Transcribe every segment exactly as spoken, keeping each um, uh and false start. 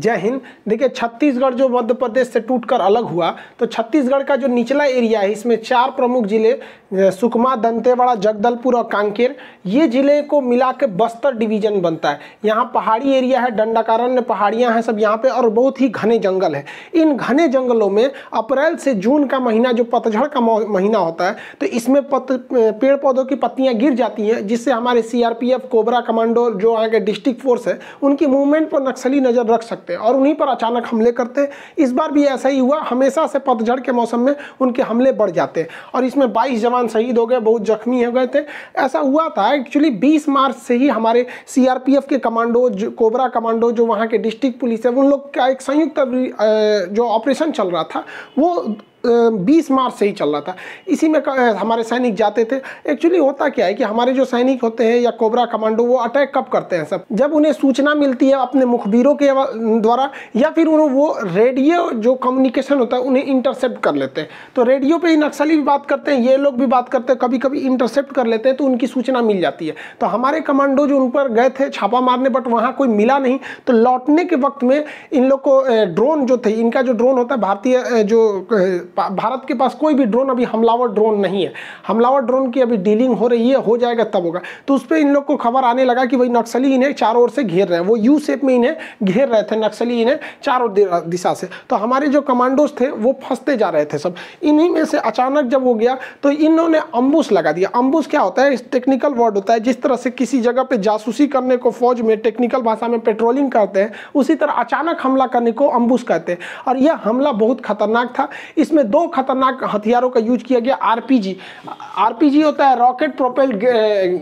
जय हिंद। देखिए छत्तीसगढ़ जो मध्य प्रदेश से टूटकर अलग हुआ, तो छत्तीसगढ़ का जो निचला एरिया है इसमें चार प्रमुख जिले सुकमा, दंतेवाड़ा, जगदलपुर और कांकेर, ये जिले को मिला के बस्तर डिवीजन बनता है। यहाँ पहाड़ी एरिया है, डंडा कारण्य पहाड़ियाँ हैं सब यहाँ पे, और बहुत ही घने जंगल है। इन घने जंगलों में अप्रैल से जून का महीना जो पतझड़ का महीना होता है, तो इसमें पत, पेड़ पौधों की पत्तियाँ गिर जाती हैं, जिससे हमारे सीआरपीएफ, कोबरा कमांडो जो आगे डिस्ट्रिक्ट फोर्स है उनकी मूवमेंट पर नक्सली नज़र रख सकते और उन्हीं पर अचानक हमले करते हैं। इस बार भी ऐसा ही हुआ, हमेशा से पतझड़ के मौसम में उनके हमले बढ़ जाते हैं और इसमें बाईस जवान शहीद हो गए, बहुत जख्मी हो गए थे। ऐसा हुआ था एक्चुअली बीस मार्च से ही हमारे सीआरपीएफ के कमांडो, कोबरा कमांडो जो वहाँ के डिस्ट्रिक्ट पुलिस है उन लोग का एक संयुक्त जो ऑपरेशन चल रहा था वो बीस मार्च से ही चल रहा था। इसी में हमारे सैनिक जाते थे। एक्चुअली होता क्या है कि हमारे जो सैनिक होते हैं या कोबरा कमांडो वो अटैक कब करते हैं, सब जब उन्हें सूचना मिलती है अपने मुखबिरों के द्वारा, या फिर उन्हें वो रेडियो जो कम्युनिकेशन होता है उन्हें इंटरसेप्ट कर लेते हैं। तो रेडियो पे ही नक्सली भी बात करते हैं, ये लोग भी बात करते हैं, कभी कभी इंटरसेप्ट कर लेते हैं, तो उनकी सूचना मिल जाती है। तो हमारे कमांडो जो उन पर गए थे छापा मारने, बट वहाँ कोई मिला नहीं। तो लौटने के वक्त में इन लोग को ड्रोन जो थे, इनका जो ड्रोन होता है, भारतीय जो भारत के पास कोई भी ड्रोन अभी हमलावर ड्रोन नहीं है, हमलावर ड्रोन की अभी डीलिंग हो रही है, हो जाएगा तब होगा। तो उस पर इन लोग को खबर आने लगा कि भाई नक्सली इन्हें चारों ओर से घेर रहे हैं, वो यू शेप में इन्हें घेर रहे थे नक्सली इन्हें चारों दिशा से। तो हमारे जो कमांडोज थे वो फंसते जा रहे थे सब। इन्हीं में से अचानक जब हो गया तो इन्होंने अम्बुश लगा दिया। अम्बुश क्या होता है, टेक्निकल वर्ड होता है, जिस तरह से किसी जगह पर जासूसी करने को फौज में टेक्निकल भाषा में पेट्रोलिंग करते हैं, उसी तरह अचानक हमला करने को अम्बुश कहते हैं। और यह हमला बहुत खतरनाक था। इस इसमें दो खतरनाक हथियारों का यूज किया गया, आरपीजी। आरपीजी होता है रॉकेट प्रोपेल्ड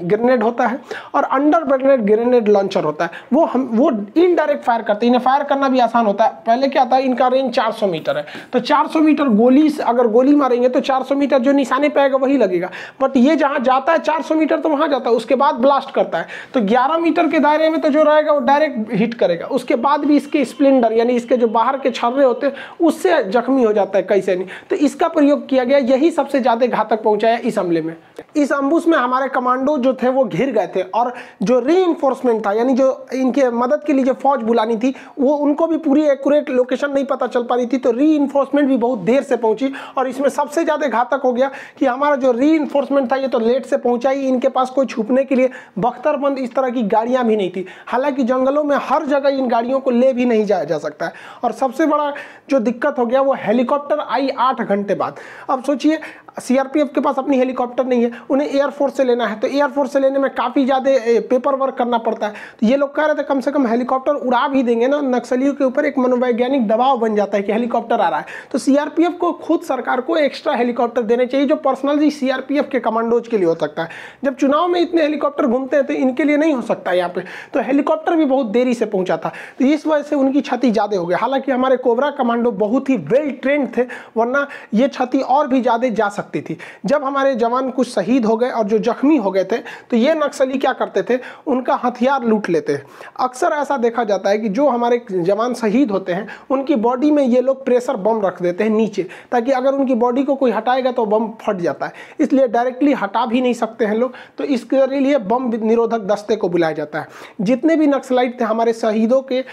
ग्रेनेड होता है, और अंडर ग्रेनेड ग्रेनेड लॉन्चर होता है। वो हम वो इनडायरेक्ट फायर करते हैं, इन्हें फायर करना भी आसान होता है। पहले क्या था, इनका रेंज चार सौ मीटर है, तो चार सौ मीटर गोली, अगर गोली मारेंगे तो चार सौ मीटर जो निशाने पे आएगा वही लगेगा। बट ये जहाँ जाता है चार सौ मीटर तो वहाँ जाता है, उसके बाद ब्लास्ट करता है। तो ग्यारह मीटर के दायरे में तो जो रहेगा वो डायरेक्ट हिट करेगा। उसके बाद भी इसके स्प्लेंडर यानी इसके जो बाहर के छर्रे होते हैं उससे जख्मी हो जाता है कई सैनिक। तो इसका प्रयोग किया गया, यही सबसे ज्यादा घातक पहुंचाया इस हमले में। इस अंबुश में हमारे कमांडो जो थे वो घिर गए थे, और जो रीइंफोर्समेंट था यानी जो इनके मदद के लिए जो फौज बुलानी थी वो उनको भी पूरी एक्यूरेट लोकेशन नहीं पता चल पा रही थी। तो रीइंफोर्समेंट भी बहुत देर से पहुंची, और इसमें सबसे ज्यादा घातक हो गया कि हमारा जो रीइंफोर्समेंट था ये तो लेट से पहुंचा ही, इनके पास कोई छुपने के लिए बख्तरबंद इस तरह की गाड़ियां भी नहीं थी। हालांकि जंगलों में हर जगह इन गाड़ियों को ले भी नहीं जाया जा सकता है। और सबसे बड़ा जो दिक्कत हो गया वो हेलीकॉप्टर आई आठ घंटे बाद। अब सोचिए सीआरपीएफ के पास अपनी हेलीकॉप्टर नहीं है, उन्हें एयरफोर्स से लेना है, तो एयरफोर्स से लेने में काफ़ी ज़्यादा पेपर वर्क करना पड़ता है। तो ये लोग कह रहे थे कम से कम हेलीकॉप्टर उड़ा भी देंगे ना, नक्सलियों के ऊपर एक मनोवैज्ञानिक दबाव बन जाता है कि हेलीकॉप्टर आ रहा है। तो सीआरपीएफ को खुद सरकार को एक्स्ट्रा हेलीकॉप्टर देने चाहिए जो पर्सनली सीआरपीएफ के कमांडोज के लिए हो सकता है। जब चुनाव में इतने हेलीकॉप्टर घूमते हैं तो इनके लिए नहीं हो सकता यहाँ पर। तो हेलीकॉप्टर भी बहुत देरी से पहुँचा था, तो इस वजह से उनकी क्षति ज़्यादा हो गई। हालाँकि हमारे कोबरा कमांडो बहुत ही वेल ट्रेंड थे, वरना ये क्षति और भी ज़्यादा जा सकती थी। जब हमारे जवान कुछ शहीद हो गए और जो जख्मी हो गए थे, तो ये नक्सली क्या करते थे, उनका हथियार लूट लेते हैं। अक्सर ऐसा देखा जाता है कि जो हमारे जवान शहीद होते हैं उनकी बॉडी में ये लोग प्रेशर बम रख देते हैं नीचे, ताकि अगर उनकी बॉडी को कोई हटाएगा तो बम फट जाता है, इसलिए डायरेक्टली हटा भी नहीं सकते हैं लोग। तो इसके लिए बम निरोधक दस्ते को बुलाया जाता है। जितने भी नक्सलाइट थे हमारे शहीदों के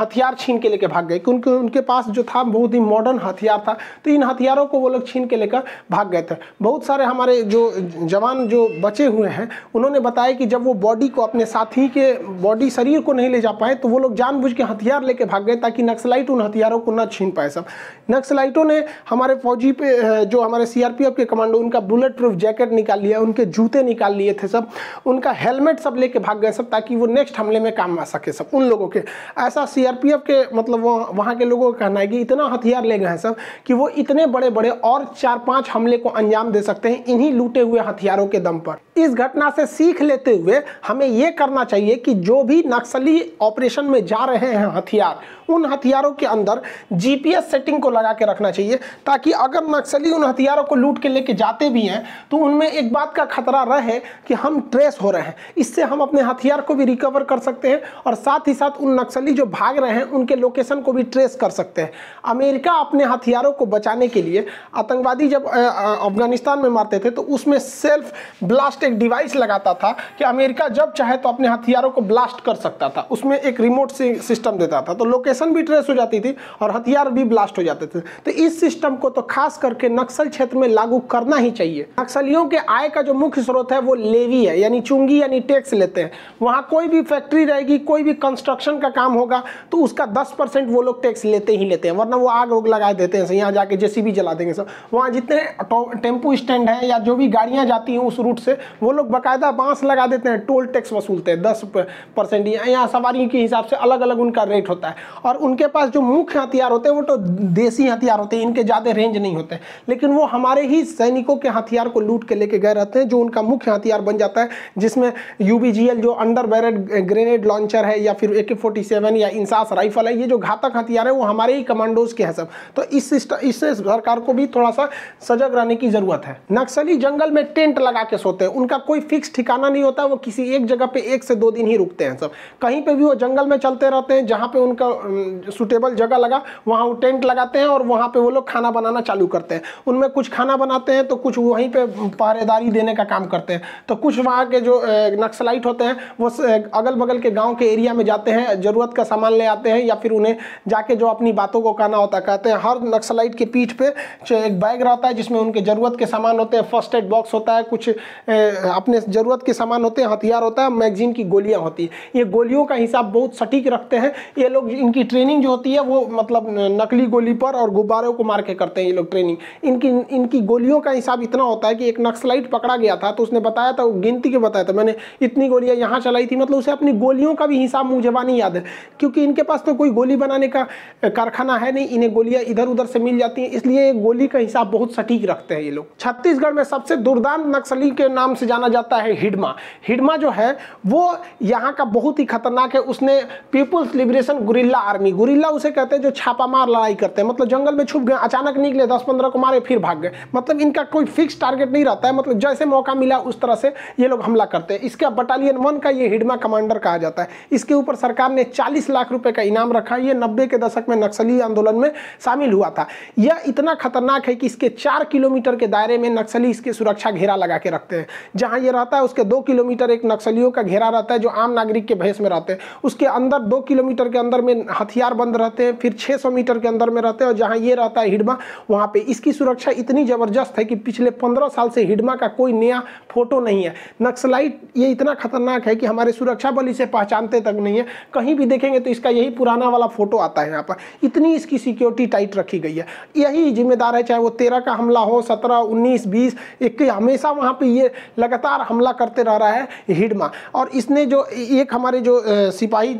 हथियार छीन के लेकर भाग गए, क्योंकि उनके पास जो था बहुत ही मॉडर्न हथियार था, तो इन हथियारों को वो लोग छीन के लेकर भाग गए थे। बहुत सारे हमारे जो जवान जो बचे हुए हैं उन्होंने बताया कि जब वो बॉडी को अपने साथी के बॉडी शरीर को नहीं ले जा पाए तो वो लोग जानबूझ के हथियार लेके भाग गए ताकि नक्सलाइट उन हथियारों को ना छीन पाए। सब नक्सलाइटों ने हमारे फौजी पे जो हमारे सीआरपीएफ के कमांडो उनका बुलेट प्रूफ जैकेट निकाल लिया, उनके जूते निकाल लिए थे सब, उनका हेलमेट सब लेके भाग गए सब, ताकि वो नेक्स्ट हमले में काम आ सके सब उन लोगों के। ऐसा सीआरपीएफ के मतलब वहाँ के लोगों का कहना है कि इतना हथियार ले गए हैं सब कि वो इतने बड़े बड़े और चार पाँच हमले को अंजाम दे सकते हैं इन्हीं लूटे हुए हथियारों के दम पर। इस घटना से सीख लेते हुए हमें यह करना चाहिए कि जो भी नक्सली ऑपरेशन में जा रहे हैं हथियार, उन हथियारों के अंदर जीपीएस सेटिंग को लगा के रखना चाहिए, ताकि अगर नक्सली उन हथियारों को लूट के लेके जाते भी हैं तो उनमें एक बात का खतरा रहे कि हम ट्रेस हो रहे हैं, इससे हम अपने हथियार को भी रिकवर कर सकते हैं और साथ ही साथ उन नक्सली जो भाग रहे हैं उनके लोकेशन को भी ट्रेस कर सकते हैं। अमेरिका अपने हथियारों को बचाने के लिए आतंकवादी जब आ, आ, अफगानिस्तान में मारते थे तो उसमें सेल्फ ब्लास्ट एक डिवाइस लगाता था कि अमेरिका जब चाहे तो अपने हथियारों को ब्लास्ट कर सकता था। उसमें एक रिमोट सिस्टम देता था तो लोकेशन भी ट्रेस हो जाती थी और हथियार भी ब्लास्ट हो जाते थे। तो इस सिस्टम को तो खास करके नक्सल क्षेत्र में लागू करना ही चाहिए। नक्सलियों के आय का जो मुख्य स्रोत है वो लेवी है, यानी चुंगी यानी टैक्स लेते हैं। वहाँ कोई भी फैक्ट्री रहेगी, कोई भी कंस्ट्रक्शन का काम होगा तो उसका दस परसेंट वो लोग टैक्स लेते ही लेते हैं, वरना वो आग उग लगा देते हैं, यहाँ जाके जेसीबी जला देंगे सब। वहाँ जितने टेम्पो स्टैंड हैं या जो भी गाड़ियाँ जाती हैं उस रूट से वो लोग बाकायदा बांस लगा देते हैं, टोल टैक्स वसूलते हैं दस परसेंट। यहाँ सवारी के हिसाब से अलग अलग उनका रेट होता है और उनके पास जो मुख्य हथियार होते हैं वो तो देसी हथियार होते हैं, इनके ज़्यादा रेंज नहीं होते, लेकिन वो हमारे ही सैनिकों के हथियार को लूट के लेके गए रहते हैं जो उनका मुख्य हथियार बन जाता है, जिसमें यूबीजीएल जो अंडर ग्रेनेड लॉन्चर है या फिर ए के फोर्टी सेवन या इंसास राइफल है, ये जो घातक हथियार है वो हमारे ही कमांडोज के हैं सब। तो इस इससे सरकार को भी थोड़ा सा सजग रहने की जरूरत है। नक्सली जंगल में टेंट लगा के सोते हैं, उनका कोई फिक्स ठिकाना नहीं होता, वो किसी एक जगह पे एक से दो दिन ही रुकते हैं सब, कहीं पे भी वो जंगल में चलते रहते हैं, जहाँ पे उनका सुटेबल जगह लगा वहाँ वो टेंट लगाते हैं और वहाँ पे वो लोग खाना बनाना चालू करते हैं। उनमें कुछ खाना बनाते हैं तो कुछ वहीं पे पहरेदारी देने का काम करते हैं। तो कुछ वहाँ के जो नक्सलाइट होते हैं वो अगल बगल के गाँव के एरिया में जाते हैं, ज़रूरत का सामान ले आते हैं या फिर उन्हें जाके जो अपनी बातों को कहना होता कहते हैं। हर नक्सलाइट के पीठ पे एक बैग रहता है जिसमें उनके ज़रूरत के सामान होते हैं, फर्स्ट एड बॉक्स होता है, कुछ अपने ज़रूरत के सामान होते हैं, हथियार होता है, मैगजीन की गोलियां होती है। ये गोलियों का हिसाब बहुत सटीक रखते हैं ये लोग, इनकी ट्रेनिंग जो होती है वो मतलब नकली गोली पर और गुब्बारों को मार के करते हैं ये लोग ट्रेनिंग। इनकी इनकी गोलियों का हिसाब इतना होता है कि एक नक्सलाइट पकड़ा गया था तो उसने बताया था, गिनती के बताया था मैंने इतनी गोलियाँ यहाँ चलाई थी, मतलब उसे अपनी गोलियों का भी हिसाब मुझे नहीं याद है, क्योंकि इनके पास तो कोई गोली बनाने का कारखाना है नहीं, इन्हें गोलियाँ इधर उधर से मिल जाती हैं, इसलिए गोली का हिसाब बहुत सटीक रखते हैं ये लोग। छत्तीसगढ़ में सबसे दुर्दांत नक्सली के नाम से जाना जाता है हिडमा। हिडमा जो है वो यहाँ का बहुत ही खतरनाक है। उसने people's liberation guerrilla army, guerrilla उसे कहते हैं जो छापामार लड़ाई करते हैं, मतलब जंगल में छुप गए, अचानक निकले, दस पंद्रह को मारे फिर भाग गए, मतलब इनका कोई फिक्स टारगेट नहीं रहता है, मतलब जैसे मौका मिला उस तरह से ये लोग हमला करते हैं। इसका बटालियन वन का ये हिडमा कमांडर कहा जाता है। इसके ऊपर सरकार ने चालीस लाख रुपए का इनाम रखा। यह नब्बे के दशक में नक्सली आंदोलन में शामिल हुआ था। यह इतना खतरनाक है कि इसके चार किलोमीटर के दायरे में नक्सली इसके सुरक्षा घेरा लगा के रखते हैं। जहां यह रहता है उसके दो किलोमीटर एक नक्सलियों का घेरा रहता है जो आम नागरिक के भेष में रहते हैं। उसके अंदर दो किलोमीटर के अंदर में हथियार बंद रहते हैं, फिर छः सौ मीटर के अंदर में रहते हैं। और जहां यह रहता है हिडमा, वहां पर इसकी सुरक्षा इतनी जबरदस्त है कि पिछले पंद्रह साल से हिडमा का कोई नया फोटो नहीं है। नक्सलाइट ये इतना खतरनाक है कि हमारे सुरक्षा बल इसे पहचानते तक नहीं है, कहीं भी देखेंगे तो इसका यही पुराना वाला फोटो आता है। यहाँ पर इतनी इसकी सिक्योरिटी टाइट रखी गई है। यही जिम्मेदार है, चाहे वो तेरह का हमला हो, सत्रह उन्नीस बीस इक्कीस, हमेशा वहाँ पे ये लगातार हमला करते रह रहा है हिडमा। और इसने जो एक हमारे जो सिपाही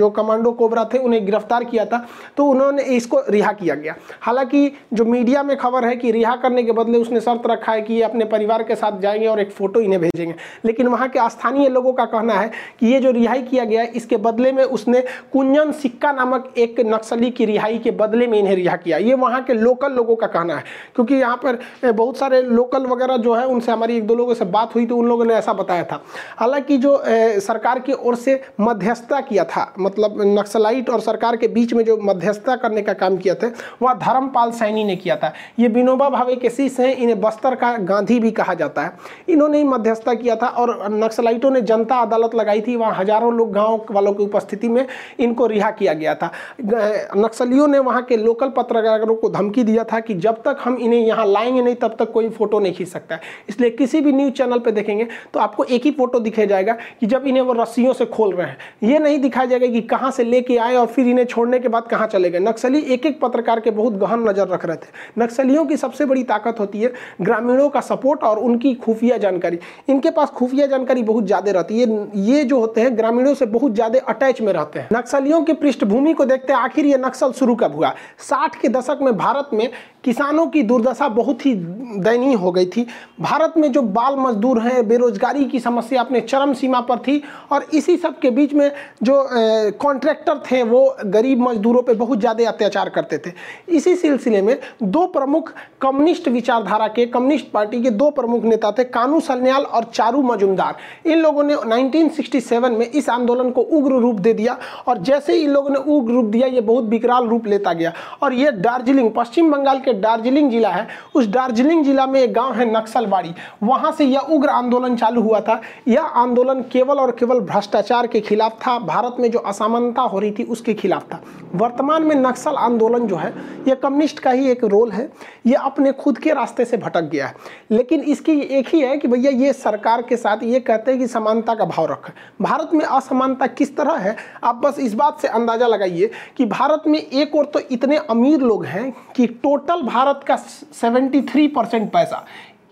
जो कमांडो कोबरा थे उन्हें गिरफ्तार किया था तो उन्होंने इसको रिहा किया गया। हालांकि जो मीडिया में खबर है कि रिहा करने के बदले उसने शर्त रखा है कि ये अपने परिवार के साथ जाएंगे और एक फ़ोटो इन्हें भेजेंगे, लेकिन वहाँ के स्थानीय लोगों का कहना है कि ये जो रिहाई किया गया है इसके बदले में उसने कुंजन सिक्का नामक एक नक्सली की रिहाई के बदले में इन्हें रिहा किया। ये वहाँ के लोकल लोगों का कहना है, क्योंकि यहाँ पर बहुत सारे लोकल वगैरह जो है उनसे हमारी एक दो लोगों से बात हुई तो उन लोगों ने ऐसा बताया था। हालांकि जो ए, सरकार की ओर से मध्यस्थता किया था, मतलब नक्सलाइट और सरकार के बीच में जो मध्यस्थता करने का काम किया था वह धर्मपाल सैनी ने किया था। ये विनोबा भावे के शिष्य हैं, इन्हें बस्तर का गांधी भी कहा जाता है। इन्होंने ही मध्यस्थता किया था और नक्सलाइटों ने जनता अदालत लगाई थी, वहाँ हजारों लोग गाँव वालों की उपस्थिति में इनको रिहा किया गया था। नक्सलियों ने वहाँ के लोकल पत्रकारों को धमकी दिया था कि जब तक हम इन्हें यहाँ लाएंगे नहीं तब तक कोई फोटो नहीं खींच सकता है। इसलिए किसी भी न्यूज़ चैनल पे देखेंगे तो आपको एक ही फोटो दिखाया जाएगा कि जब इन्हें वो रस्सियों से खोल रहे हैं, ये नहीं दिखाया जाएगा कि कहाँ से लेके आए और फिर इन्हें छोड़ने के बाद कहाँ चले गए। नक्सली एक एक पत्रकार के बहुत गहन नज़र रख रहे थे। नक्सलियों की सबसे बड़ी ताकत होती है ग्रामीणों का सपोर्ट और उनकी खुफिया जानकारी। इनके पास खुफिया जानकारी बहुत ज़्यादा रहती है। ये जो होते हैं ग्रामीणों से बहुत ज़्यादा अटैच में रहते हैं। नक्सलियों की पृष्ठभूमि को देखते हैं आखिर ये नक्सल शुरू कब हुआ। साठ के दशक में भारत में किसानों की दुर्दशा बहुत ही दयनीय हो गई थी। भारत में जो बाल मजदूर हैं, बेरोजगारी की समस्या अपने चरम सीमा पर थी और इसी सब के बीच में जो कॉन्ट्रैक्टर थे वो गरीब मजदूरों पे बहुत ज़्यादा अत्याचार करते थे। इसी सिलसिले में दो प्रमुख कम्युनिस्ट विचारधारा के, कम्युनिस्ट पार्टी के दो प्रमुख नेता थे, कानू सल्याल और चारू मजूमदार। इन लोगों ने नाइनटीन सिक्सटी सेवन में इस आंदोलन को उग्र रूप दे दिया और जैसे इन लोगों ने उग्र रूप दिया ये बहुत विकराल रूप लेता गया और ये दार्जिलिंग, पश्चिम बंगाल के दार्जिलिंग जिला है, उस दार्जिलिंग जिला में एक गांव है नक्सलवाड़ी, वहां से यह उग्र आंदोलन चालू हुआ था। यह आंदोलन केवल और केवल भ्रष्टाचार के खिलाफ था, भारत में जो असमानता हो रही थी उसके खिलाफ था। वर्तमान में नक्सल आंदोलन जो है यह कम्युनिस्ट का ही एक रोल है, यह अपने खुद के रास्ते से भटक गया है। लेकिन इसकी एक ही है कि भैया ये सरकार के साथ ये कहते हैं कि समानता का भाव रखें। भारत में असमानता किस तरह है आप बस इस बात से अंदाजा लगाइए कि भारत में एक और तो इतने अमीर लोग हैं कि टोटल भारत का तिहत्तर परसेंट पैसा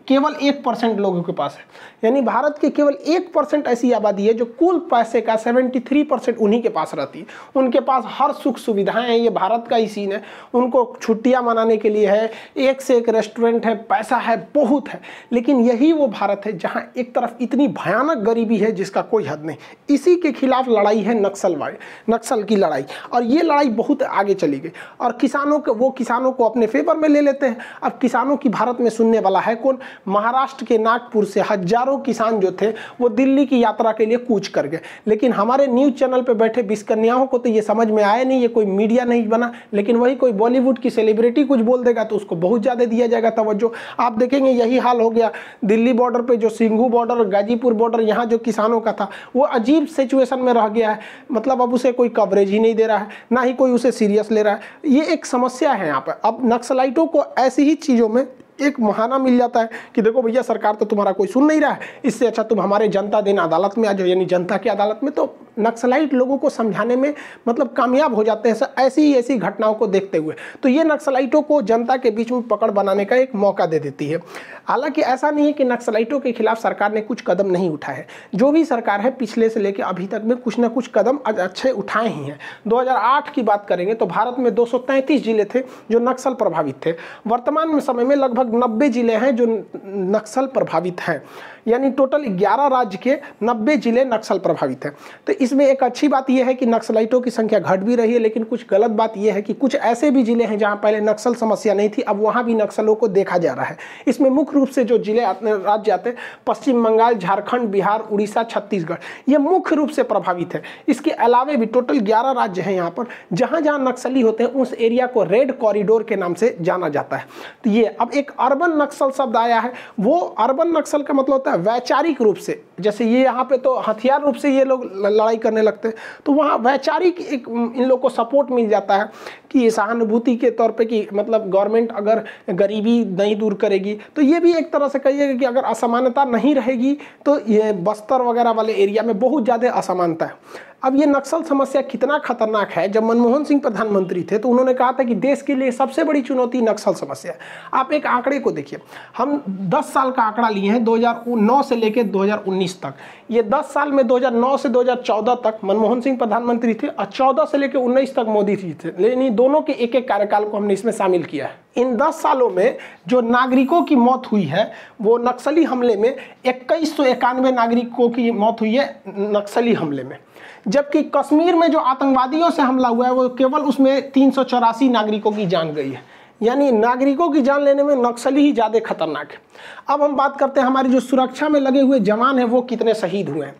केवल एक परसेंट लोगों के पास है, यानी भारत के केवल एक परसेंट ऐसी आबादी है जो कुल पैसे का तिहत्तर परसेंट उन्हीं के पास रहती है। उनके पास हर सुख सुविधाएं हैं, ये भारत का ही सीन है। उनको छुट्टियां मनाने के लिए है, एक से एक रेस्टोरेंट है, पैसा है, बहुत है। लेकिन यही वो भारत है जहां एक तरफ इतनी भयानक गरीबी है जिसका कोई हद नहीं। इसी के खिलाफ लड़ाई है नक्सलवाड़ी, नक्सल की लड़ाई, और ये लड़ाई बहुत आगे चली गई। और किसानों को, वो किसानों को अपने फेवर में ले लेते हैं। अब किसानों की भारत में सुनने वाला है कौन? महाराष्ट्र के नागपुर से हजारों किसान जो थे वो दिल्ली की यात्रा के लिए कूच कर गए। लेकिन हमारे न्यूज़ चैनल पे बैठे बिस्कन्याओं को तो ये समझ में आया नहीं, ये कोई मीडिया नहीं बना। लेकिन वही कोई बॉलीवुड की सेलिब्रिटी कुछ बोल देगा तो उसको बहुत ज़्यादा दिया जाएगा तवज्जो। आप देखेंगे यही हाल हो गया दिल्ली बॉर्डर पर, जो सिंघू बॉर्डर, गाजीपुर बॉर्डर, यहाँ जो किसानों का था वो अजीब सिचुएशन में रह गया है। मतलब अब उसे कोई कवरेज ही नहीं दे रहा है, ना ही कोई उसे सीरियस ले रहा है। ये एक समस्या है यहाँ पर। अब नक्सलाइटों को ऐसी ही चीज़ों में एक बहाना मिल जाता है कि देखो भैया सरकार तो तुम्हारा कोई सुन नहीं रहा है, इससे अच्छा तुम हमारे जनता दिन अदालत में आ जाओ, यानी जनता की अदालत में। तो नक्सलाइट लोगों को समझाने में मतलब कामयाब हो जाते हैं ऐसी ही ऐसी घटनाओं को देखते हुए। तो ये नक्सलाइटों को जनता के बीच में पकड़ बनाने का एक मौका दे देती है। हालांकि ऐसा नहीं है कि नक्सलाइटों के खिलाफ सरकार ने कुछ कदम नहीं उठाए है, जो भी सरकार है पिछले से लेकर अभी तक में कुछ ना कुछ कदम अच्छे उठाए ही हैं। दो हज़ार आठ की बात करेंगे तो भारत में दो सौ तैंतीस जिले थे जो नक्सल प्रभावित थे। वर्तमान में समय में लगभग नब्बे जिले हैं जो नक्सल प्रभावित हैं, यानी टोटल ग्यारह राज्य के नब्बे जिले नक्सल प्रभावित हैं। तो इसमें एक अच्छी बात यह है कि नक्सलाइटों की संख्या घट भी रही है, लेकिन कुछ गलत बात यह है कि कुछ ऐसे भी जिले हैं जहां पहले नक्सल समस्या नहीं थी, अब वहां भी नक्सलों को देखा जा रहा है। इसमें मुख्य रूप से जो जिले राज्य आते हैं पश्चिम बंगाल, झारखंड, बिहार, उड़ीसा, छत्तीसगढ़, ये मुख्य रूप से प्रभावित है। इसके अलावा भी टोटल ग्यारह राज्य हैं यहाँ पर, जहाँ जहाँ नक्सली होते हैं उस एरिया को रेड कॉरिडोर के नाम से जाना जाता है। तो ये अब एक अर्बन नक्सल शब्द आया है। वो अर्बन नक्सल का मतलब होता है वैचारिक रूप से, जैसे ये यहाँ पे तो हथियार रूप से ये लोग लड़ाई करने लगते हैं, तो वहाँ वैचारिक एक इन लोग को सपोर्ट मिल जाता है कि सहानुभूति के तौर पे कि मतलब गवर्नमेंट अगर गरीबी नहीं दूर करेगी तो ये भी एक तरह से कहिएगा कि अगर असमानता नहीं रहेगी तो ये बस्तर वगैरह वाले एरिया में बहुत ज़्यादा असमानता है। अब ये नक्सल समस्या कितना खतरनाक है, जब मनमोहन सिंह प्रधानमंत्री थे तो उन्होंने कहा था कि देश के लिए सबसे बड़ी चुनौती नक्सल समस्या है। आप एक आंकड़े को देखिए, हम दस साल का आंकड़ा लिए हैं दो हज़ार नौ से लेकर दो हज़ार उन्नीस तक। ये दस साल में दो हज़ार नौ से दो हज़ार चौदह तक मनमोहन सिंह प्रधानमंत्री थे और चौदह से लेकर उन्नीस तक मोदी जी थे, लेकिन दोनों के एक एक कार्यकाल को हमने इसमें शामिल किया है। इन दस सालों में जो नागरिकों की मौत हुई है वो नक्सली हमले में इक्कीस सौ इक्यानवे नागरिकों की मौत हुई है नक्सली हमले में, जबकि कश्मीर में जो आतंकवादियों से हमला हुआ है वो केवल उसमें तीन सौ चौरासी नागरिकों की जान गई है। यानी नागरिकों की जान लेने में नक्सली ही ज़्यादा खतरनाक है। अब हम बात करते हैं हमारी जो सुरक्षा में लगे हुए जवान हैं वो कितने शहीद हुए हैं।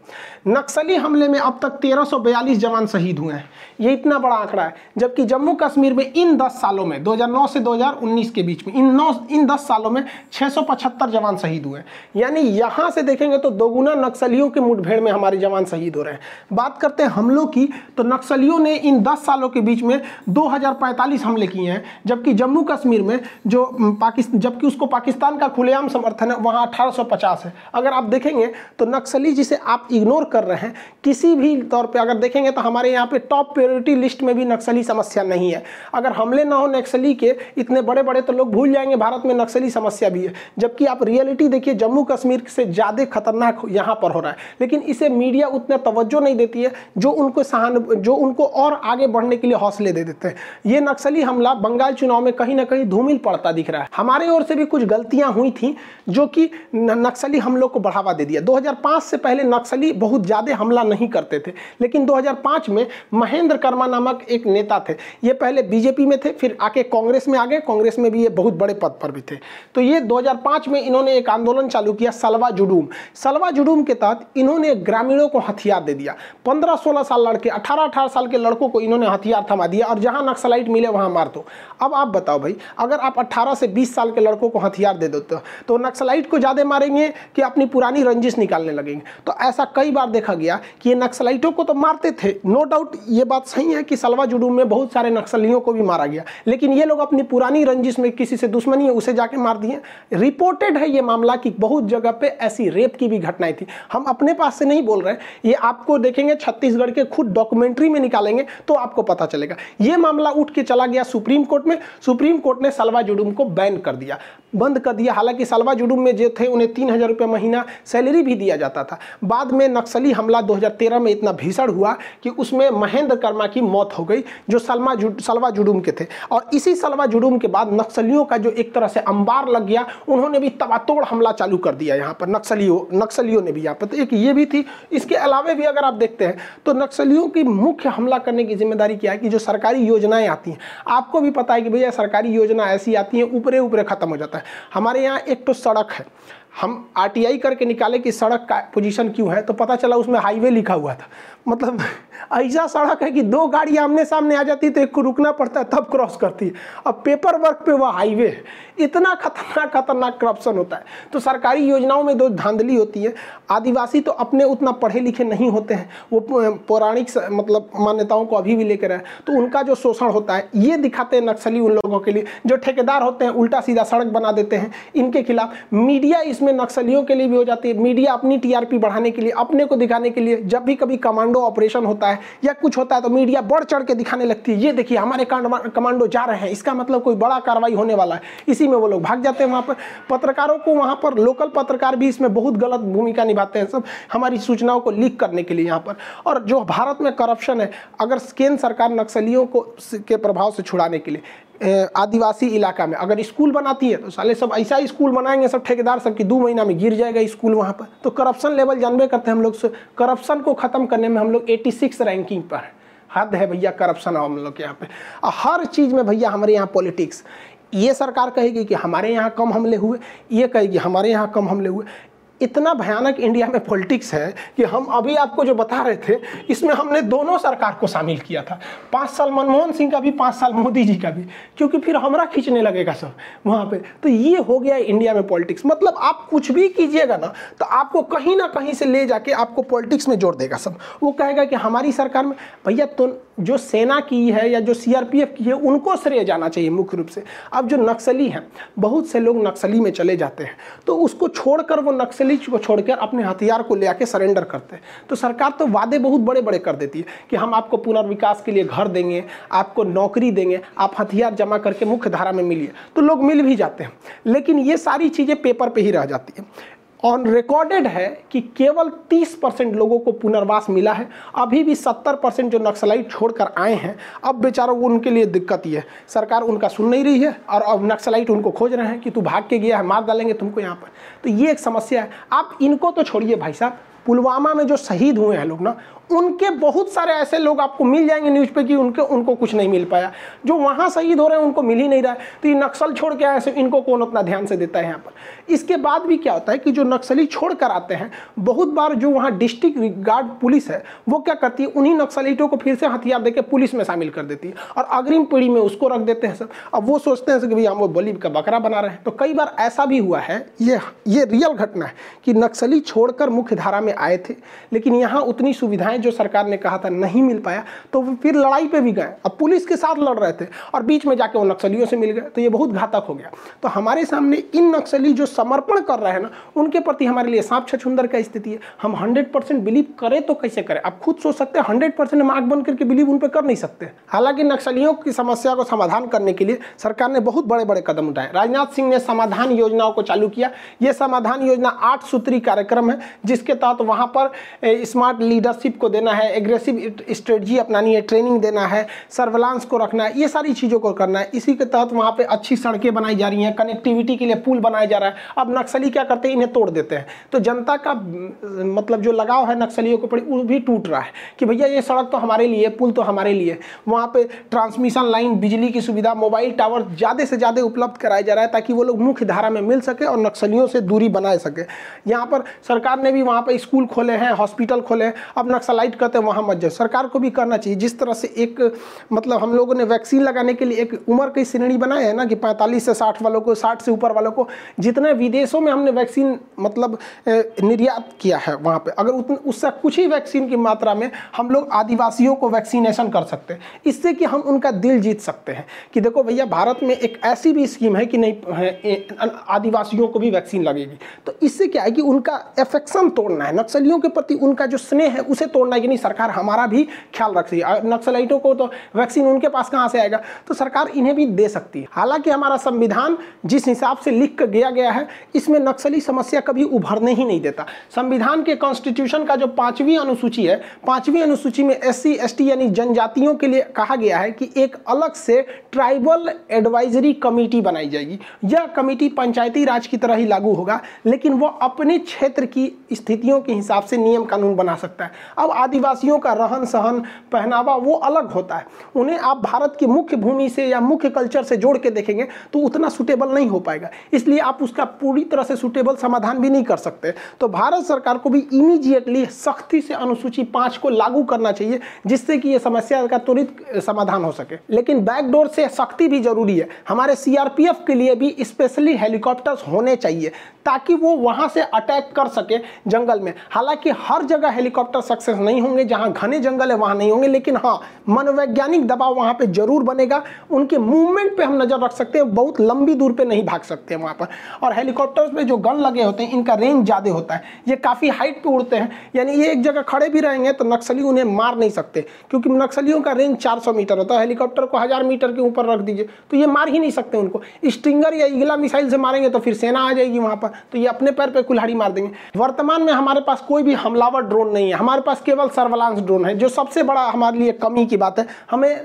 नक्सली हमले में अब तक तेरह सौ बयालीस जवान शहीद हुए हैं, ये इतना बड़ा आंकड़ा है। जबकि जम्मू कश्मीर में इन दस सालों में दो हज़ार नौ से दो हज़ार उन्नीस के बीच में इन नौ इन दस सालों में छः सौ पचहत्तर जवान शहीद हुए हैं। यानी यहाँ से देखेंगे तो दोगुना नक्सलियों के मुठभेड़ में हमारे जवान शहीद हो रहे हैं। बात करते हैं हमलों की, तो नक्सलियों ने इन दस सालों के बीच में दो हज़ार पैंतालीस हमले किए हैं, जबकि जम्मू कश्मीर में जो पाकिस्तान जबकि उसको पाकिस्तान का खुलेआम समर्थन है वहाँ अठारह सौ पचास है। अगर आप देखेंगे तो नक्सली जिसे आप इग्नोर कर रहे हैं किसी भी तौर पे अगर देखेंगे तो हमारे यहाँ पे टॉप प्रायोरिटी लिस्ट में भी नक्सली समस्या नहीं है। अगर हमले ना हो नक्सली के इतने बड़े बड़े तो लोग भूल जाएंगे भारत में नक्सली समस्या भी है, जबकि आप रियलिटी देखिए जम्मू कश्मीर से ज़्यादा खतरनाक यहाँ पर हो रहा है। लेकिन इसे मीडिया उतना तवज्जो नहीं देती है जो उनको सहानुभूति जो उनको और आगे बढ़ने के लिए हौसले दे देते हैं। ये नक्सली हमला बंगाल चुनाव में कहीं ना कहीं धूमिल पड़ता दिख रहा है। हमारे ओर से भी कुछ गलतियाँ हुई थी जो कि नक्सली हमलों को बढ़ावा दे दिया। दो हज़ार पाँच से पहले नक्सली बहुत बहुत ज़्यादा हमला नहीं करते थे। लेकिन दो हज़ार पाँच में महेंद्र कर्मा नामक एक नेता थे, ये पहले बीजेपी में थे, फिर आके कांग्रेस में आ गए, कांग्रेस में भी ये बहुत बड़े पद पर भी थे। तो ये दो हज़ार पाँच में इन्होंने एक आंदोलन चालू किया सलवा जुडूम। सलवा जुडूम के तहत इन्होंने ग्रामीणों को हथियार दे दिया, पंद्रह सोलह साल लड़के अठारह अठारह साल के लड़कों को इन्होंने हथियार थमा दिया और जहाँ नक्सलाइट मिले वहाँ मार दो। अब आप बताओ भाई, अगर आप अट्ठारह से बीस साल के लड़कों को हथियार दे दो तो नक्सलाइट को ज़्यादा मारेंगे कि अपनी पुरानी रंजिश निकालने लगेंगे। तो ऐसा कई बार देखा गया कि ये नक्सलाइटों को तो मारते थे, नो डाउट ये बात सही है कि सलवा जुडूम में बहुत सारे नक्सलियों को भी मारा गया, लेकिन ये लोग अपनी पुरानी रंजिश में किसी से दुश्मनी है उसे जाके मार दिए। रिपोर्टेड है ये मामला कि बहुत जगह पे ऐसी रेप की भी घटनाएं थी। हम अपने पास से नहीं बोल रहे, ये आपको देखेंगे छत्तीसगढ़ के खुद डॉक्यूमेंट्री में निकालेंगे तो आपको पता चलेगा। ये मामला उठ के चला गया सुप्रीम कोर्ट में, सुप्रीम कोर्ट ने सलवा जुडूम को बैन कर दिया, बंद कर दिया। हालांकि सलवा जुडूम में जो थे उन्हें तीन हज़ार रुपये महीना सैलरी भी दिया जाता था। बाद में नक्सली हमला दो हज़ार तेरह में इतना भीषण हुआ कि उसमें महेंद्र कर्मा की मौत हो गई जो सलवा सलवा जुडूम के थे। और इसी सलवा जुडूम के बाद नक्सलियों का जो एक तरह से अंबार लग गया, उन्होंने भी तबातोड़ हमला चालू कर दिया यहाँ पर नक्सलियों नक्सलियों ने भी यहाँ पर। तो एक ये भी थी। इसके अलावा भी अगर आप देखते हैं तो नक्सलियों की मुख्य हमला करने की जिम्मेदारी क्या है कि जो सरकारी योजनाएँ आती हैं, आपको भी पता है कि भैया सरकारी योजना ऐसी आती हैं ऊपरे ऊपरे ख़त्म हो जाता है। हमारे यहाँ एक तो सड़क है, हम आरटीआई करके निकाले कि सड़क का पोजीशन क्यों है तो पता चला उसमें हाईवे लिखा हुआ था। मतलब ऐसा सड़क है कि दो गाड़ियाँ आमने सामने आ जाती तो एक को रुकना पड़ता है तब क्रॉस करती है, अब पेपर वर्क पे वह हाईवे है। इतना खतरनाक खतरनाक करप्शन होता है। तो सरकारी योजनाओं में जो धांधली होती है, आदिवासी तो अपने उतना पढ़े लिखे नहीं होते हैं, वो पौराणिक मतलब मान्यताओं को अभी भी लेकर आए, तो उनका जो शोषण होता है ये दिखाते हैं नक्सली उन लोगों के लिए। जो ठेकेदार होते हैं उल्टा सीधा सड़क बना देते हैं इनके खिलाफ। मीडिया इसमें नक्सलियों के लिए भी हो जाती है, मीडिया अपनी टीआरपी बढ़ाने के लिए, अपने को दिखाने के लिए। जब भी कभी कमांडो ऑपरेशन होता है या कुछ होता है तो मीडिया बढ़ चढ़ के दिखाने लगती है, ये देखिए हमारे कमांडो जा रहे हैं, इसका मतलब कोई बड़ा कार्रवाई होने वाला है, इसी में वो लोग भाग जाते हैं वहाँ पर। पत्रकारों को वहाँ पर लोकल पत्रकार भी इसमें बहुत गलत भूमिका निभाते हैं, सब हमारी सूचनाओं को लीक करने के लिए यहाँ पर। और जो भारत में करप्शन है, अगर केंद्र सरकार नक्सलियों को के प्रभाव से छुड़ाने के लिए आदिवासी इलाका में अगर स्कूल बनाती है तो साले सब ऐसा स्कूल बनाएंगे, सब ठेकेदार सबकी दो महीना में गिर जाएगा स्कूल वहाँ पर। तो करप्शन लेवल जानबे करते हैं हम लोग से। करप्शन को ख़त्म करने में हम लोग छियासी रैंकिंग पर है। हद है भैया करप्शन हम लोग के यहाँ पे। हर चीज़ में भैया हमारे यहाँ पॉलिटिक्स, ये सरकार कहेगी कि हमारे यहाँ कम हमले हुए, ये कहेगी हमारे यहाँ कम हमले हुए। इतना भयानक इंडिया में पॉलिटिक्स है कि हम अभी आपको जो बता रहे थे इसमें हमने दोनों सरकार को शामिल किया था, पाँच साल मनमोहन सिंह का भी, पाँच साल मोदी जी का भी, क्योंकि फिर हमारा खींचने लगेगा सब वहाँ पे। तो ये हो गया इंडिया में पॉलिटिक्स। मतलब आप कुछ भी कीजिएगा ना तो आपको कहीं ना कहीं से ले जाके आपको पॉलिटिक्स में जोड़ देगा सब। वो कहेगा कि हमारी सरकार में भैया तो जो सेना की है या जो सीआरपीएफ की है उनको श्रेय जाना चाहिए मुख्य रूप से। अब जो नक्सली हैं, बहुत से लोग नक्सली में चले जाते हैं तो उसको छोड़कर वो नक्सली को छोड़कर अपने हथियार को ले आके सरेंडर करते हैं। तो सरकार तो वादे बहुत बड़े बड़े कर देती है कि हम आपको पुनर्विकास के लिए घर देंगे, आपको नौकरी देंगे, आप हथियार जमा करके मुख्य धारा में मिलिए, तो लोग मिल भी जाते हैं। लेकिन ये सारी चीज़ें पेपर पे ही रह जाती है। ऑन रिकॉर्डेड है कि केवल तीस परसेंट लोगों को पुनर्वास मिला है। अभी भी सत्तर परसेंट जो नक्सलाइट छोड़कर आए हैं, अब बेचारों को उनके लिए दिक्कत ही है, सरकार उनका सुन नहीं रही है और अब नक्सलाइट उनको खोज रहे हैं कि तू भाग के गया है, मार डालेंगे तुमको यहाँ पर। तो ये एक समस्या है। आप इनको तो छोड़िए भाई साहब, पुलवामा में जो शहीद हुए हैं लोग ना, उनके बहुत सारे ऐसे लोग आपको मिल जाएंगे न्यूज़ पे कि उनके उनको कुछ नहीं मिल पाया, जो वहाँ शहीद हो रहे हैं उनको मिल ही नहीं रहा है। तो ये नक्सल छोड़ के आए, इनको कौन उतना ध्यान से देता है यहाँ पर। इसके बाद भी क्या होता है कि जो नक्सली छोड़ कर आते हैं, बहुत बार जो वहाँ डिस्ट्रिक्ट गार्ड पुलिस है वो क्या करती है, उन्हीं नक्सलीटों को फिर से हथियार देकर पुलिस में शामिल कर देती है और अग्रिम पीढ़ी में उसको रख देते हैं सब। अब वो सोचते हैं कि भैया हम वो बलि का बकरा बना रहे हैं। तो कई बार ऐसा भी हुआ है, ये ये रियल घटना है कि नक्सली छोड़कर मुख्य धारा में आए थे, लेकिन यहाँ उतनी सुविधाएं जो सरकार ने कहा था नहीं मिल पाया, तो फिर लड़ाई पे भी गए, अब पुलिस के साथ लड़ रहे थे और बीच में जाके वो नक्सलियों से मिल गए, तो ये बहुत घातक हो गया। तो हमारे सामने इन नक्सली जो समर्पण कर रहे हैं ना, उनके प्रति हमारे लिए सांप छछूंदर का स्थिति है। हम सौ परसेंट बिलीव करें तो कैसे करें, आप खुद सोच सकते हैं। हंड्रेड परसेंट हम आग बंद करके बिलीव उन पर कर नहीं सकते। हालांकि नक्सलियों की समस्या को समाधान करने के लिए सरकार ने बहुत बड़े बड़े कदम उठाए। राजनाथ सिंह ने समाधान योजनाओं को चालू किया। यह समाधान योजना आठ सूत्री कार्यक्रम है जिसके तहत वहां पर स्मार्ट लीडरशिप को को देना है, एग्रेसिव स्ट्रेटजी अपनानी है, ट्रेनिंग देना है, सर्विलांस को रखना है, ये सारी चीज़ों को करना है। इसी के तहत वहाँ पे अच्छी सड़कें बनाई जा रही हैं, कनेक्टिविटी के लिए पुल बनाया जा रहा है। अब नक्सली क्या करते हैं, इन्हें तोड़ देते हैं, तो जनता का मतलब जो लगाव है नक्सलियों के ऊपर वो भी टूट रहा है कि भैया ये सड़क तो हमारे लिए, पुल तो हमारे लिए। वहाँ पर ट्रांसमिशन लाइन, बिजली की सुविधा, मोबाइल टावर ज़्यादा से ज़्यादा उपलब्ध कराया जा रहा है ताकि वो लोग मुख्य धारा में मिल सके और नक्सलियों से दूरी बना सके। यहाँ पर सरकार ने भी वहाँ पर स्कूल खोले हैं, हॉस्पिटल खोले हैं। अब नक्सलाइट कहते हैं वहाँ मत जाओ, सरकार को भी करना चाहिए। जिस तरह से एक मतलब हम लोगों ने वैक्सीन लगाने के लिए एक उम्र की श्रेणी बनाई है ना कि पैंतालीस से साठ वालों को, साठ से ऊपर वालों को, जितने विदेशों में हमने वैक्सीन मतलब निर्यात किया है वहाँ पे अगर उतने उससे कुछ ही वैक्सीन की मात्रा में हम लोग आदिवासियों को वैक्सीनेशन कर सकते हैं, इससे कि हम उनका दिल जीत सकते हैं कि देखो भैया भारत में एक ऐसी भी स्कीम है कि नहीं आदिवासियों को भी वैक्सीन लगेगी। तो इससे क्या है कि उनका एफेक्शन तोड़ना है, नक्सलियों के प्रति उनका जो स्नेह है उसे तोड़ना है कि नहीं सरकार हमारा भी ख्याल रख रही है, नक्सलाइटों को तो वैक्सीन उनके पास कहाँ से आएगा, तो सरकार इन्हें भी दे सकती है। हालांकि हमारा संविधान जिस हिसाब से लिख कर गया गया है इसमें नक्सली समस्या कभी उभरने ही नहीं देता। संविधान के कॉन्स्टिट्यूशन का जो पाँचवीं अनुसूची है, पाँचवीं अनुसूची में एस सी एस टी यानी जनजातियों के लिए कहा गया है कि एक अलग से ट्राइबल एडवाइजरी कमेटी बनाई जाएगी। यह कमेटी पंचायती राज की तरह ही लागू होगा लेकिन वो अपने क्षेत्र की स्थितियों के हिसाब से नियम कानून बना सकता है। अब आदिवासियों का रहन सहन, पहनावा वो अलग होता है, उन्हें आप भारत की मुख्य भूमि से या मुख्य कल्चर से जोड़ के देखेंगे तो उतना सूटेबल नहीं हो पाएगा, इसलिए आप उसका पूरी तरह से सूटेबल समाधान भी नहीं कर सकते। तो भारत सरकार को भी इमीडिएटली सख्ती से अनुसूची पाँच को लागू करना चाहिए जिससे कि ये समस्या का त्वरित समाधान हो सके। लेकिन बैकडोर से सख्ती भी जरूरी है। हमारे सीआरपीएफ के लिए भी स्पेशली हेलीकॉप्टर्स होने चाहिए ताकि वो वहाँ से अटैक कर सके जंगल में। हालांकि हर जगह हेलीकॉप्टर सक्सेस नहीं होंगे, जहाँ घने जंगल है वहाँ नहीं होंगे, लेकिन हाँ मनोवैज्ञानिक दबाव वहाँ पे जरूर बनेगा, उनके मूवमेंट पे हम नज़र रख सकते हैं। बहुत लंबी दूर पे नहीं भाग सकते हैं वहाँ पर, और हेलीकॉप्टर्स में जो गन लगे होते हैं इनका रेंज ज़्यादा होता है, ये काफ़ी हाइट पर उड़ते हैं, यानी ये एक जगह खड़े भी रहेंगे तो नक्सली उन्हें मार नहीं सकते क्योंकि नक्सलियों का रेंज चार सौ मीटर होता है। हेलीकॉप्टर को हज़ार मीटर के ऊपर रख दीजिए तो ये मार ही नहीं सकते उनको। स्ट्रिंगर या ईगला मिसाइल से मारेंगे तो फिर सेना आ जाएगी वहाँ पर, तो ये अपने पैर पे कुल्हाड़ी मार देंगे। वर्तमान में हमारे पास कोई भी हमलावर ड्रोन नहीं है, हमारे पास केवल सर्विलांस ड्रोन है, जो सबसे बड़ा हमारे लिए कमी की बात है। हमें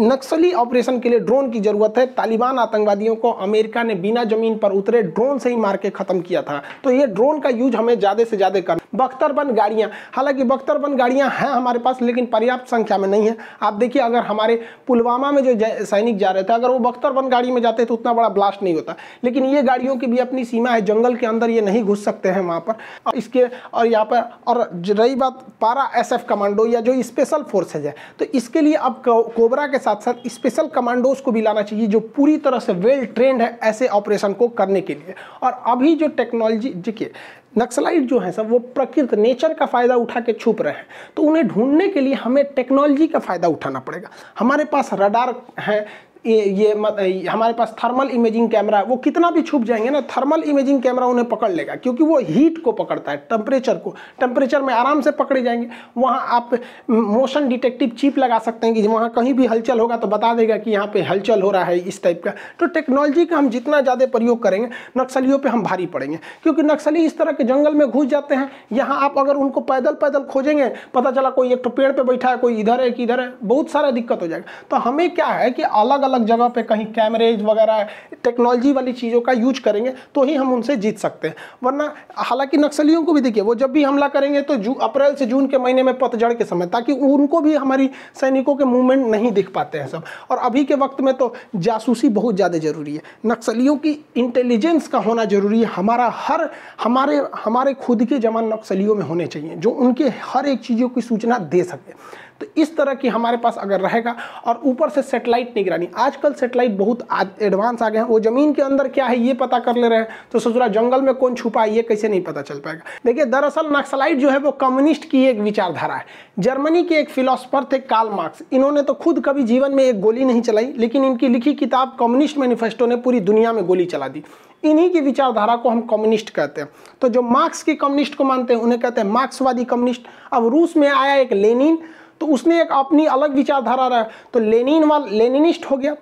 नक्सली ऑपरेशन के लिए ड्रोन की ज़रूरत है। तालिबान आतंकवादियों को अमेरिका ने बिना ज़मीन पर उतरे ड्रोन से ही मार के ख़त्म किया था, तो ये ड्रोन का यूज हमें ज़्यादा से ज़्यादा करना। बख्तरबंद गाड़ियाँ, हालांकि बख्तरबंद गाड़ियाँ हैं हमारे पास लेकिन पर्याप्त संख्या में नहीं है। आप देखिए अगर हमारे पुलवामा में जो सैनिक जा रहे थे अगर वो बख्तरबंद गाड़ी में जाते तो उतना बड़ा ब्लास्ट नहीं होता, लेकिन ये गाड़ियों की भी अपनी सीमा है, जंगल के अंदर ये नहीं घुस सकते हैं वहाँ पर इसके। और यहाँ पर और रही बात पारा एस एफ कमांडो या जो स्पेशल फोर्सेज है, तो इसके लिए अब कोबरा के साथ साथ स्पेशल कमांडोज को भी लाना चाहिए जो पूरी तरह से वेल ट्रेंड है ऐसे ऑपरेशन को करने के लिए। और अभी जो टेक्नोलॉजी, देखिए नक्सलाइट जो है सब वो प्रकृति नेचर का फ़ायदा उठा के छुप रहे हैं, तो उन्हें ढूंढने के लिए हमें टेक्नोलॉजी का फ़ायदा उठाना पड़ेगा। हमारे पास रडार है, ये ये मत, हमारे पास थर्मल इमेजिंग कैमरा, वो कितना भी छुप जाएंगे ना थर्मल इमेजिंग कैमरा उन्हें पकड़ लेगा क्योंकि वो हीट को पकड़ता है, टेम्परेचर को, टेम्परेचर में आराम से पकड़े जाएंगे। वहाँ आप मोशन डिटेक्टिव चिप लगा सकते हैं कि वहाँ कहीं भी हलचल होगा तो बता देगा कि यहाँ पे हलचल हो रहा है, इस टाइप का। तो टेक्नोलॉजी का हम जितना ज़्यादा प्रयोग करेंगे नक्सलियों पर हम भारी पड़ेंगे क्योंकि नक्सली इस तरह के जंगल में घुस जाते हैं। यहाँ आप अगर उनको पैदल पैदल खोजेंगे पता चला कोई एक पेड़ पर बैठा है, कोई इधर है कि इधर है, बहुत सारा दिक्कत हो जाएगा। तो हमें क्या है कि अलग अलग जगह पे कहीं कैमरेज वगैरह टेक्नोलॉजी वाली चीज़ों का यूज करेंगे तो ही हम उनसे जीत सकते हैं, वरना। हालांकि नक्सलियों को भी देखिए वो जब भी हमला करेंगे तो जू अप्रैल से जून के महीने में पतझड़ के समय, ताकि उनको भी हमारी सैनिकों के मूवमेंट नहीं दिख पाते हैं सब। और अभी के वक्त में तो जासूसी बहुत ज़्यादा ज़रूरी है, नक्सलियों की इंटेलिजेंस का होना ज़रूरी है। हमारा हर हमारे हमारे खुद के जवान नक्सलियों में होने चाहिए जो उनके हर एक चीज़ों की सूचना दे सके। तो इस तरह की हमारे पास अगर रहेगा, और ऊपर से सेटेलाइट निगरानी, आजकल सेटेलाइट बहुत एडवांस आ गए हैं, वो ज़मीन के अंदर क्या है ये पता कर ले रहे हैं, तो ससुरा जंगल में कौन छुपा है ये कैसे नहीं पता चल पाएगा। देखिए दरअसल नक्सलाइट जो है वो कम्युनिस्ट की एक विचारधारा है। जर्मनी के एक फिलोसफर थे कार्ल मार्क्स, इन्होंने तो खुद कभी जीवन में एक गोली नहीं चलाई लेकिन इनकी लिखी किताब कम्युनिस्ट मैनिफेस्टो ने पूरी दुनिया में गोली चला दी। इन्हीं की विचारधारा को हम कम्युनिस्ट कहते हैं। तो जो मार्क्स के कम्युनिस्ट को मानते हैं उन्हें कहते हैं मार्क्सवादी कम्युनिस्ट। अब रूस में आया एक लेनिन तो उसने एक अपनी अलग विचारधारा रहा, तो लेनिन वाला लेनिनिस्ट हो गया।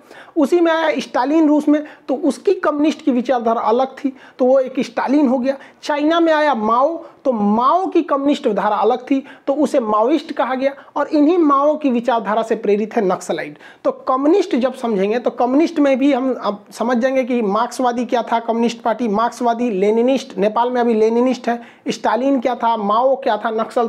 उसी में आया स्टालिन रूस में, तो उसकी कम्युनिस्ट की विचारधारा अलग थी, तो वो एक स्टालिन हो गया। चाइना में आया माओ, तो माओ की कम्युनिस्ट धारा अलग थी, तो उसे माओइस्ट कहा गया। और इन्हीं माओ की विचारधारा से प्रेरित है नक्सलाइट। तो कम्युनिस्ट जब समझेंगे तो कम्युनिस्ट में भी हम अब समझ जाएंगे कि मार्क्सवादी क्या था, कम्युनिस्ट पार्टी मार्क्सवादी, लेनिनिस्ट नेपाल में अभी लेनिनिस्ट है, स्टालिन क्या था, माओ क्या था, नक्सल